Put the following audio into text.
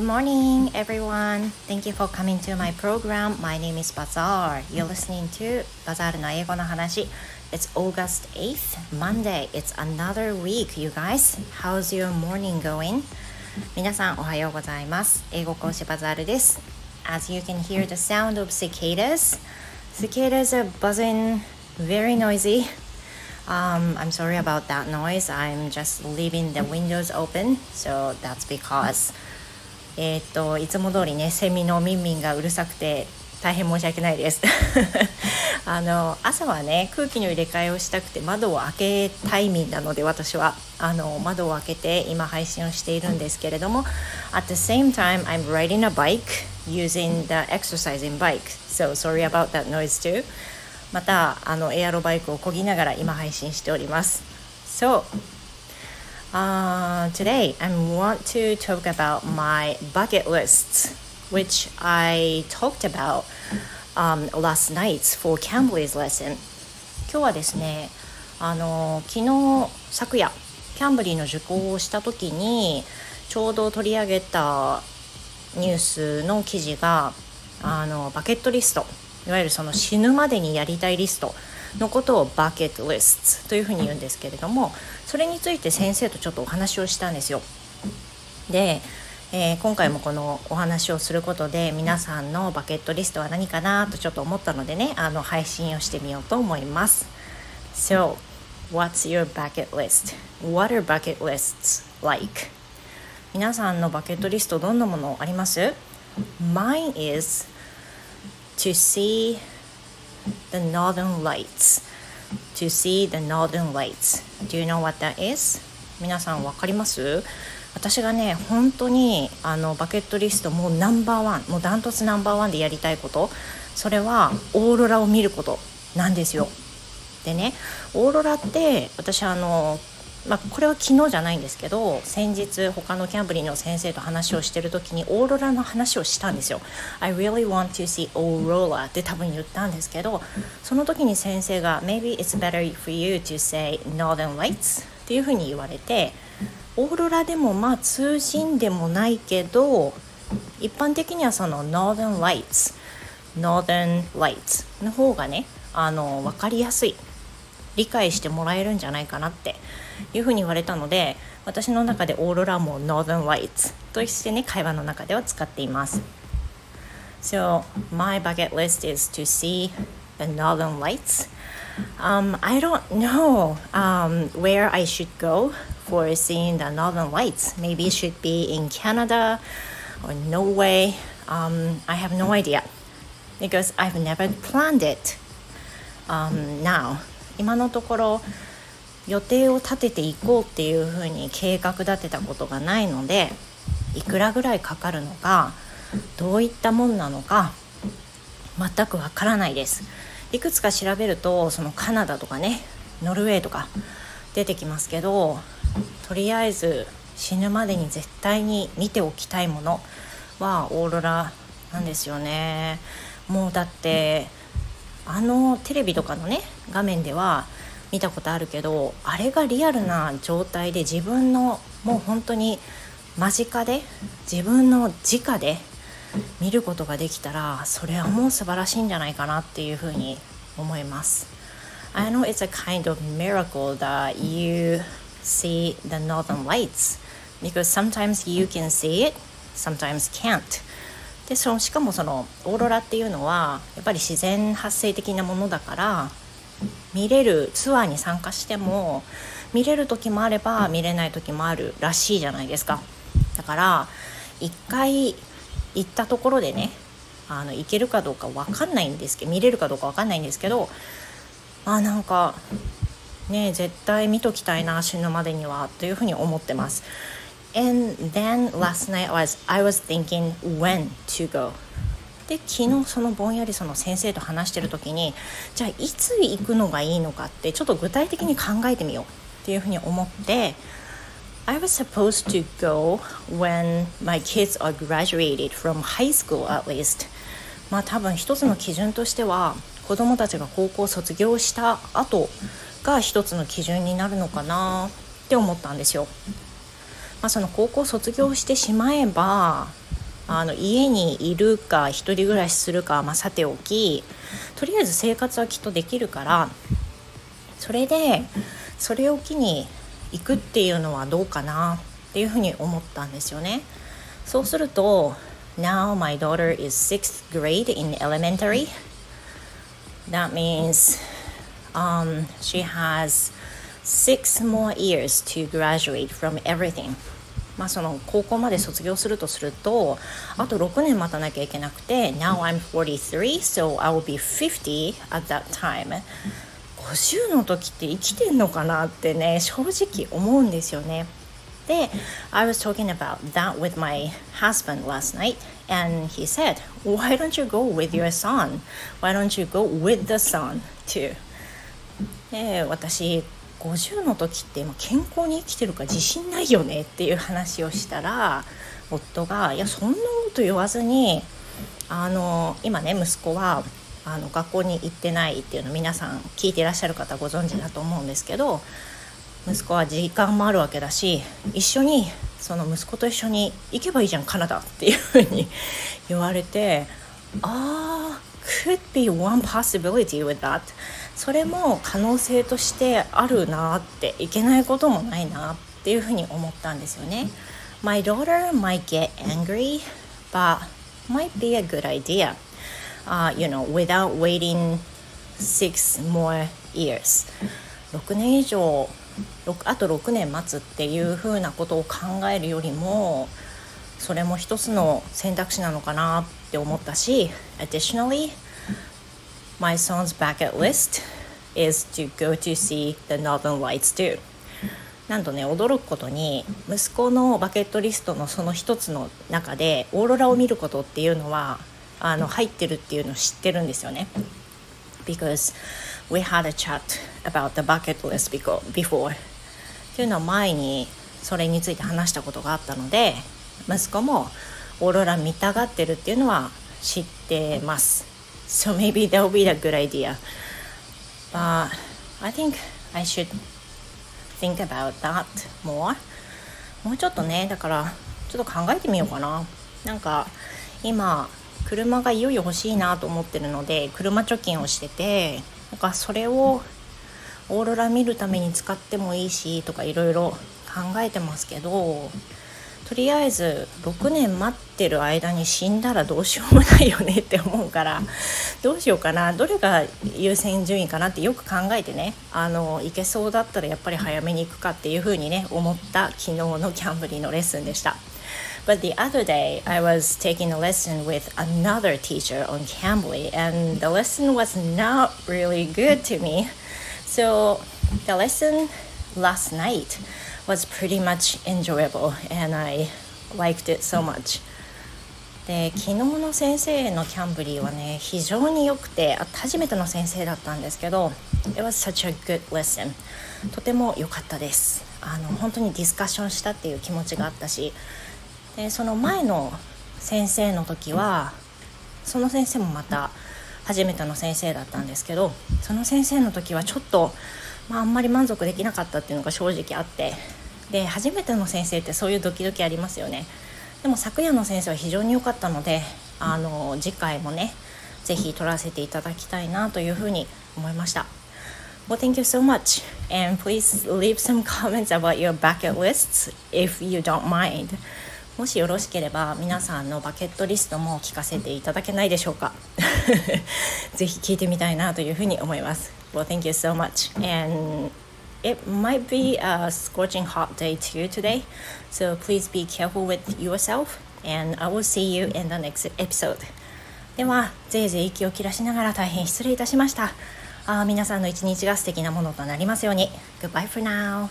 Good morning, everyone. Thank you for coming to my program. My name is Bazaar. You're listening to Bazaar の英語の話。It's August 8th, Monday. It's another week, you guys. How's your morning going? 皆さんおはようございます。英語講師バザールです。As you can hear the sound of cicadas, cicadas are buzzing, very noisy.I'm sorry about that noise. I'm just leaving the windows open, so that's becauseいつも通りね、セミのミンミンがうるさくて大変申し訳ないです。朝はね、空気の入れ替えをしたくて窓を開けタイミングなので、私は窓を開けて今配信をしているんですけれども、at the same time I'm riding a bike using the exercising bike. So sorry about that noise too.またエアロバイクを漕ぎながら今配信しております。So, today I want to talk about my bucket lists, which I talked about last night for Cambly's lesson. 今日はですね、昨夜Camblyの受講をした時にちょうど取り上げたニュースの記事がバケットリスト。いわゆるその死ぬまでにやりたいリストのことをバケットリストというふうに言うんですけれども、それについて先生とちょっとお話をしたんですよ。で、今回もこのお話をすることで皆さんのバケットリストは何かなとちょっと思ったのでね、配信をしてみようと思います。 So, what's your bucket list? What are bucket lists like? 皆さんのバケットリストどんなものあります？ Mine is to see the northern lights. To see the northern lights. Do you know what that is? 皆さんわかります？私がね、本当にバケットリストもうナンバーワン、もうダントツナンバーワンでやりたいこと、それはオーロラを見ることなんですよ。でね、オーロラって私これは昨日じゃないんですけど、先日他のCamblyの先生と話をしてる時にオーロラの話をしたんですよ。 I really want to see Aurora って多分言ったんですけど、その時に先生が Maybe it's better for you to say Northern Lights っていうふうに言われて、オーロラでもまあ通じんでもないけど、一般的にはその Northern Lights の方がね、分かりやすい、理解してもらえるんじゃないかなっていうふうに言われたので、私の中でオーロラも Northern Lights としてね、会話の中では使っています。 So my bucket list is to see the Northern Lights、I don't know、where I should go for seeing the Northern Lights. Maybe it should be in Canada or Norway、I have no idea because I've never planned it、now今のところ予定を立てていこうっていうふうに計画立てたことがないので、いくらぐらいかかるのか、どういったもんなのか全くわからないです。いくつか調べると、そのカナダとかね、ノルウェーとか出てきますけど、とりあえず死ぬまでに絶対に見ておきたいものはオーロラなんですよね。もうだってテレビとかのね、画面では見たことあるけど、あれがリアルな状態で自分のもう本当に間近で、自分の直で見ることができたら、それはもう素晴らしいんじゃないかなっていうふうに思います。 I know it's a kind of miracle that you see the northern lights because sometimes you can see it, sometimes can't。でしかもそのオーロラっていうのはやっぱり自然発生的なものだから、見れるツアーに参加しても見れる時もあれば見れない時もあるらしいじゃないですか。だから一回行ったところでね、行けるかどうか分かんないんですけど、見れるかどうか分かんないんですけど、なんかね、絶対見ときたいな、死ぬまでにはというふうに思ってます。And then last night I was thinking when to go. で、昨日そのぼんやりその先生と話してる時に、じゃあいつ行くのがいいのかってちょっと具体的に考えてみようっていうふうに思って、I was supposed to go when my kids are graduated from high school at least. まあ多分一つの基準としては、子供たちが高校を卒業した後が一つの基準になるのかなって思ったんですよ。その高校卒業してしまえば、家にいるか一人暮らしするか、さておき、とりあえず生活はきっとできるから、それでそれを機に行くっていうのはどうかなっていうふうに思ったんですよね。そうすると Now my daughter is 6th grade in elementary. That means she has 6 more years to graduate from everything. その高校まで卒業するとあと6年待たなきゃいけなくて Now I'm 43 so I will be 50 at that time. 50の時って生きてんのかなってね、正直思うんですよね。で、I was talking about that with my husband last night, and he said, "Why don't you go with your son? Why don't you go with the son too?" で、私50の時って健康に生きてるか自信ないよねっていう話をしたら、夫がいやそんなこと言わずに、今ね息子は学校に行ってないっていうの皆さん聞いていらっしゃる方ご存知だと思うんですけど。息子は時間もあるわけだし、一緒に息子と一緒に行けばいいじゃんカナダっていうふうに言われて、could be one possibility with that。 それも可能性としてあるなって、いけないこともないなっていうふうに思ったんですよね。 My daughter might get angry but might be a good idea、without waiting 6 more years。 6年以上あと6年待つっていうふうなことを考えるよりも、それも一つの選択肢なのかなって思ったし、 Additionally, my son's bucket list is to go to see the northern lights too. なんとね、驚くことに息子のバケットリストのその一つの中でオーロラを見ることっていうのは入ってるっていうのを知ってるんですよね。 Because We had a chat about the bucket list before. っていうのは前にそれについて話したことがあったので、息子もオーロラ見たがってるっていうのは知ってます。So maybe that would be a good idea. But I think I should think about that more. もうちょっとね、だからちょっと考えてみようかな。なんか今車がいよいよ欲しいなと思ってるので、車貯金をしてて、なんかそれをオーロラ見るために使ってもいいしとかいろいろ考えてますけど、とりあえず6年待ってる間に死んだらどうしようもないよねって思うから、どうしようかな、どれが優先順位かなってよく考えてね、行けそうだったらやっぱり早めに行くかっていうふうにね思った昨日のCamblyのレッスンでした。 But the other day I was taking a lesson with another teacher on Cambly, and the lesson was not really good to me. So the lesson last night was pretty much enjoyable and I liked it so much. で、昨日の先生のCamblyはね非常に良くて、初めての先生だったんですけど、 It was such a good lesson. とても良かったです。本当にディスカッションしたっていう気持ちがあったし、でその前の先生の時はその先生もまた初めての先生だったんですけど、その先生の時はちょっと、あんまり満足できなかったっていうのが正直あって、で初めての先生ってそういうドキドキありますよね。でも昨夜の先生は非常に良かったので、次回もねぜひ取らせていただきたいなというふうに思いました。Well, thank you so much. And please leave some comments about your bucket lists if you don't mind.もしよろしければ皆さんのバケットリストも聞かせていただけないでしょうか。ぜひ聞いてみたいなというふうに思います。Well, thank you so much. And it might be a scorching hot day too today. So please be careful with yourself. And I will see you in the next episode. では、ぜいぜい息を切らしながら大変失礼いたしました。皆さんの一日が素敵なものとなりますように。Goodbye for now.